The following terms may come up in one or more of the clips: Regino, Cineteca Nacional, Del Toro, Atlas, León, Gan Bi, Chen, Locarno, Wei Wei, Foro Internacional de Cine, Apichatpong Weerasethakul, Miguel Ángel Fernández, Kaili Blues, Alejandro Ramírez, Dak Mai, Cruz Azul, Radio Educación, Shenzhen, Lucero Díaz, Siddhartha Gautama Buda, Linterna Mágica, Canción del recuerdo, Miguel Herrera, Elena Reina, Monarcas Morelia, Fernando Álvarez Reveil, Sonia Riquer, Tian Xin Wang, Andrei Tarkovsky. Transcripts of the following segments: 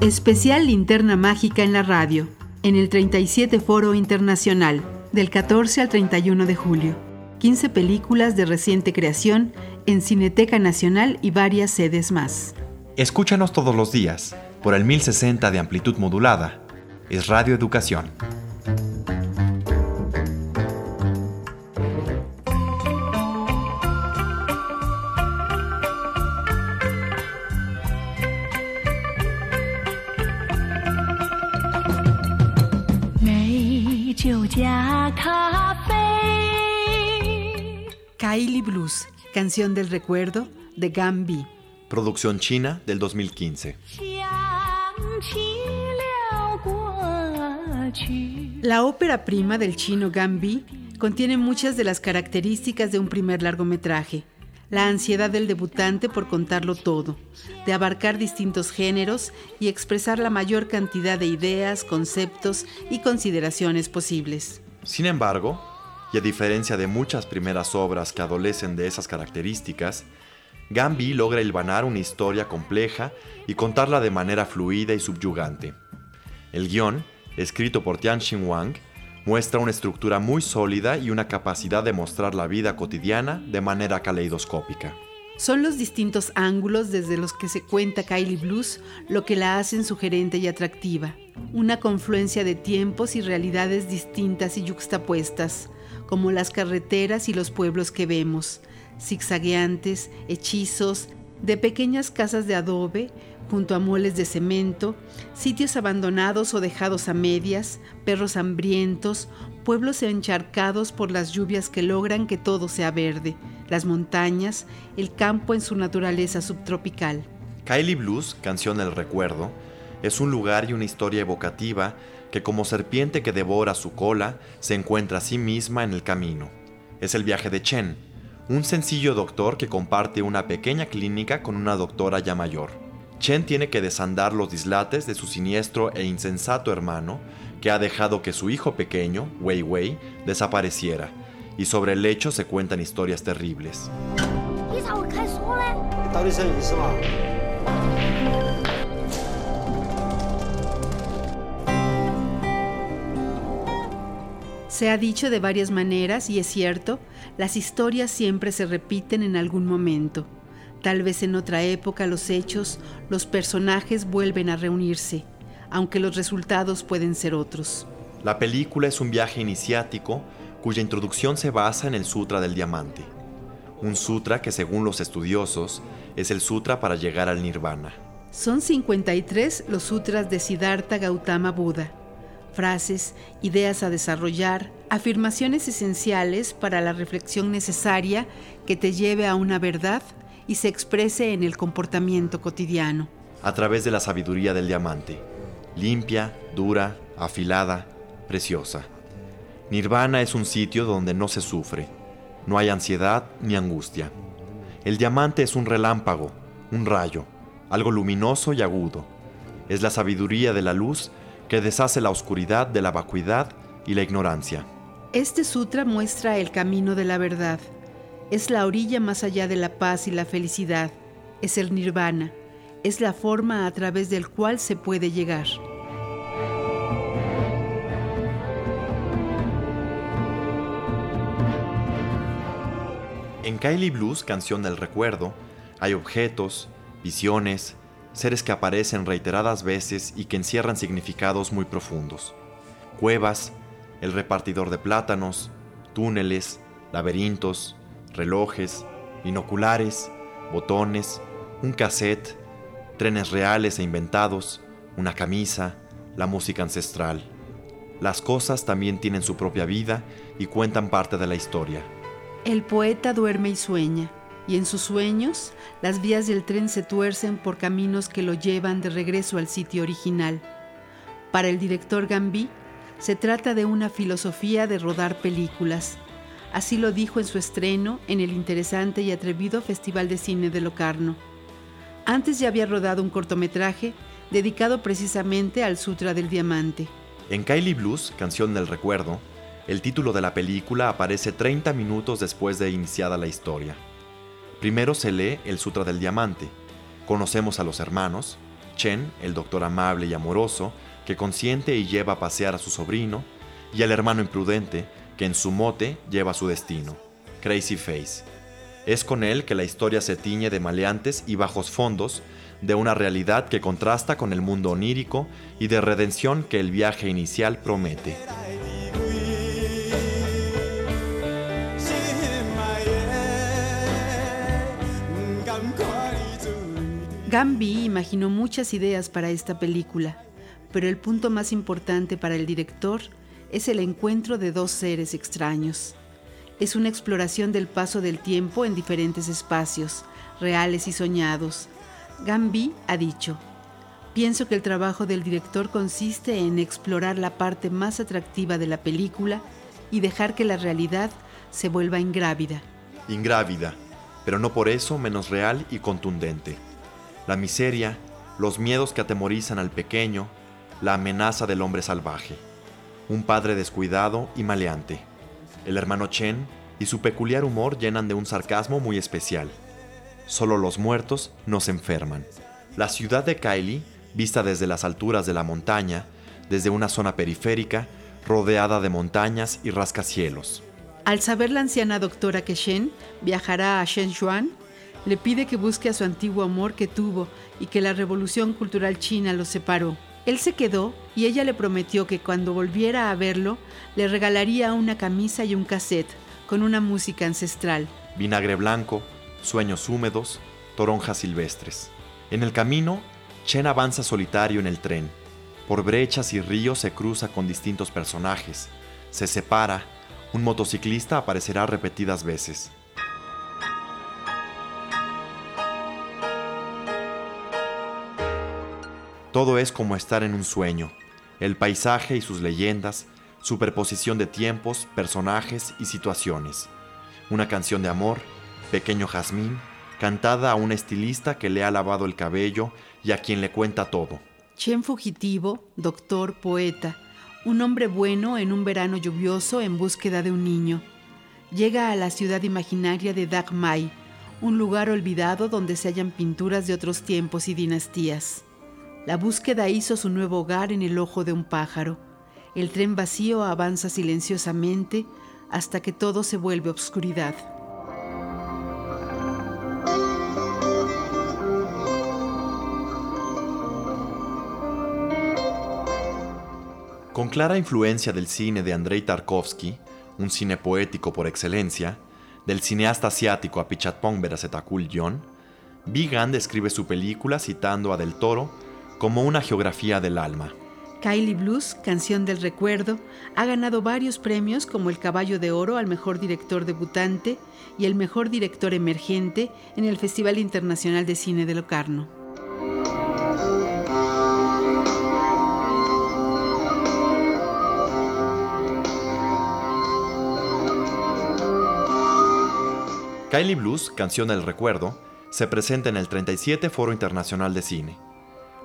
Especial Linterna Mágica en la radio, en el 37 Foro Internacional, del 14 al 31 de julio. 15 películas de reciente creación en Cineteca Nacional y varias sedes más. Escúchanos todos los días por el 1060 de amplitud modulada. Es Radio Educación. Kaili Blues, Canción del recuerdo de Gan Bi. Producción china del 2015. La ópera prima del chino Gan Bi contiene muchas de las características de un primer largometraje. La ansiedad del debutante por contarlo todo, de abarcar distintos géneros y expresar la mayor cantidad de ideas, conceptos y consideraciones posibles. Sin embargo, y a diferencia de muchas primeras obras que adolecen de esas características, Gan Bi logra hilvanar una historia compleja y contarla de manera fluida y subyugante. El guión, escrito por Tian Xin Wang, muestra una estructura muy sólida y una capacidad de mostrar la vida cotidiana de manera caleidoscópica. Son los distintos ángulos desde los que se cuenta Kaili Blues lo que la hacen sugerente y atractiva. Una confluencia de tiempos y realidades distintas y yuxtapuestas, como las carreteras y los pueblos que vemos, zigzagueantes, hechizos, de pequeñas casas de adobe, junto a moles de cemento, sitios abandonados o dejados a medias, perros hambrientos, pueblos encharcados por las lluvias que logran que todo sea verde, las montañas, el campo en su naturaleza subtropical. Kaili Blues, Canción del recuerdo, es un lugar y una historia evocativa que, como serpiente que devora su cola, se encuentra a sí misma en el camino. Es el viaje de Chen, un sencillo doctor que comparte una pequeña clínica con una doctora ya mayor. Chen tiene que desandar los dislates de su siniestro e insensato hermano, que ha dejado que su hijo pequeño, Wei Wei, desapareciera, y sobre el hecho se cuentan historias terribles. Se ha dicho de varias maneras, y es cierto, las historias siempre se repiten en algún momento. Tal vez en otra época los hechos, los personajes vuelven a reunirse, aunque los resultados pueden ser otros. La película es un viaje iniciático cuya introducción se basa en el Sutra del Diamante, un sutra que, según los estudiosos, es el sutra para llegar al nirvana. Son 53 los sutras de Siddhartha Gautama Buda, frases, ideas a desarrollar, afirmaciones esenciales para la reflexión necesaria que te lleve a una verdad y se exprese en el comportamiento cotidiano. A través de la sabiduría del diamante, limpia, dura, afilada, preciosa. Nirvana es un sitio donde no se sufre, no hay ansiedad ni angustia. El diamante es un relámpago, un rayo, algo luminoso y agudo. Es la sabiduría de la luz que deshace la oscuridad de la vacuidad y la ignorancia. Este sutra muestra el camino de la verdad. Es la orilla más allá de la paz y la felicidad. Es el nirvana. Es la forma a través del cual se puede llegar. En Kaili Blues, Canción del recuerdo, hay objetos, visiones, seres que aparecen reiteradas veces y que encierran significados muy profundos. Cuevas, el repartidor de plátanos, túneles, laberintos, relojes, binoculares, botones, un cassette, trenes reales e inventados, una camisa, la música ancestral. Las cosas también tienen su propia vida y cuentan parte de la historia. El poeta duerme y sueña, y en sus sueños, las vías del tren se tuercen por caminos que lo llevan de regreso al sitio original. Para el director Gan Bi, se trata de una filosofía de rodar películas. Así lo dijo en su estreno en el interesante y atrevido Festival de Cine de Locarno. Antes ya había rodado un cortometraje dedicado precisamente al Sutra del Diamante. En Kaili Blues, Canción del recuerdo, el título de la película aparece 30 minutos después de iniciada la historia. Primero se lee el Sutra del Diamante. Conocemos a los hermanos, Chen, el doctor amable y amoroso, que consiente y lleva a pasear a su sobrino, y al hermano imprudente, que en su mote lleva su destino, Crazy Face. Es con él que la historia se tiñe de maleantes y bajos fondos, de una realidad que contrasta con el mundo onírico y de redención que el viaje inicial promete. Gan Bi imaginó muchas ideas para esta película, pero el punto más importante para el director es el encuentro de dos seres extraños. Es una exploración del paso del tiempo en diferentes espacios, reales y soñados. Gan Bi ha dicho: pienso que el trabajo del director consiste en explorar la parte más atractiva de la película y dejar que la realidad se vuelva ingrávida. Ingrávida, pero no por eso menos real y contundente. La miseria, los miedos que atemorizan al pequeño, la amenaza del hombre salvaje. Un padre descuidado y maleante. El hermano Chen y su peculiar humor llenan de un sarcasmo muy especial. Solo los muertos nos enferman. La ciudad de Kaili, vista desde las alturas de la montaña, desde una zona periférica, rodeada de montañas y rascacielos. Al saber la anciana doctora que Shen viajará a Shenzhen, le pide que busque a su antiguo amor que tuvo y que la revolución cultural china los separó. Él se quedó y ella le prometió que cuando volviera a verlo, le regalaría una camisa y un cassette con una música ancestral. Vinagre blanco, sueños húmedos, toronjas silvestres. En el camino, Chen avanza solitario en el tren. Por brechas y ríos se cruza con distintos personajes. Se separa. Un motociclista aparecerá repetidas veces. Todo es como estar en un sueño. El paisaje y sus leyendas, superposición de tiempos, personajes y situaciones. Una canción de amor, Pequeño Jazmín, cantada a un estilista que le ha lavado el cabello y a quien le cuenta todo. Chen fugitivo, doctor, poeta, un hombre bueno en un verano lluvioso en búsqueda de un niño. Llega a la ciudad imaginaria de Dak Mai, un lugar olvidado donde se hallan pinturas de otros tiempos y dinastías. La búsqueda hizo su nuevo hogar en el ojo de un pájaro. El tren vacío avanza silenciosamente hasta que todo se vuelve obscuridad. Con clara influencia del cine de Andrei Tarkovsky, un cine poético por excelencia, del cineasta asiático Apichatpong Weerasethakul, Vigan describe su película citando a Del Toro como una geografía del alma. Kaili Blues, Canción del recuerdo, ha ganado varios premios como el Caballo de Oro al Mejor Director Debutante y el Mejor Director Emergente en el Festival Internacional de Cine de Locarno. Kaili Blues, Canción del recuerdo, se presenta en el 37 Foro Internacional de Cine.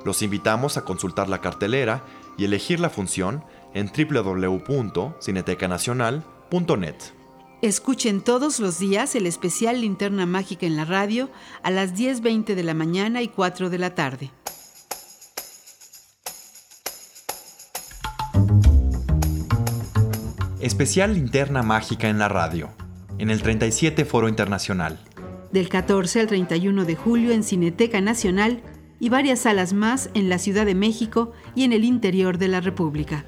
Los invitamos a consultar la cartelera y elegir la función en www.cinetecanacional.net. Escuchen todos los días el especial Linterna Mágica en la radio a las 10:20 de la mañana y 4 de la tarde. Especial Linterna Mágica en la radio, en el 37 Foro Internacional. Del 14 al 31 de julio en Cineteca Nacional, y varias salas más en la Ciudad de México y en el interior de la República.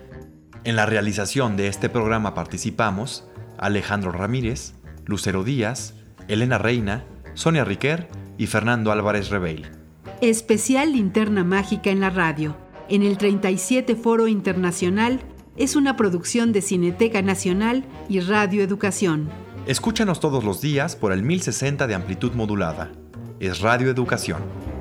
En la realización de este programa participamos Alejandro Ramírez, Lucero Díaz, Elena Reina, Sonia Riquer y Fernando Álvarez Reveil. Especial Linterna Mágica en la radio, en el 37 Foro Internacional, es una producción de Cineteca Nacional y Radio Educación. Escúchanos todos los días por el 1060 de amplitud modulada. Es Radio Educación.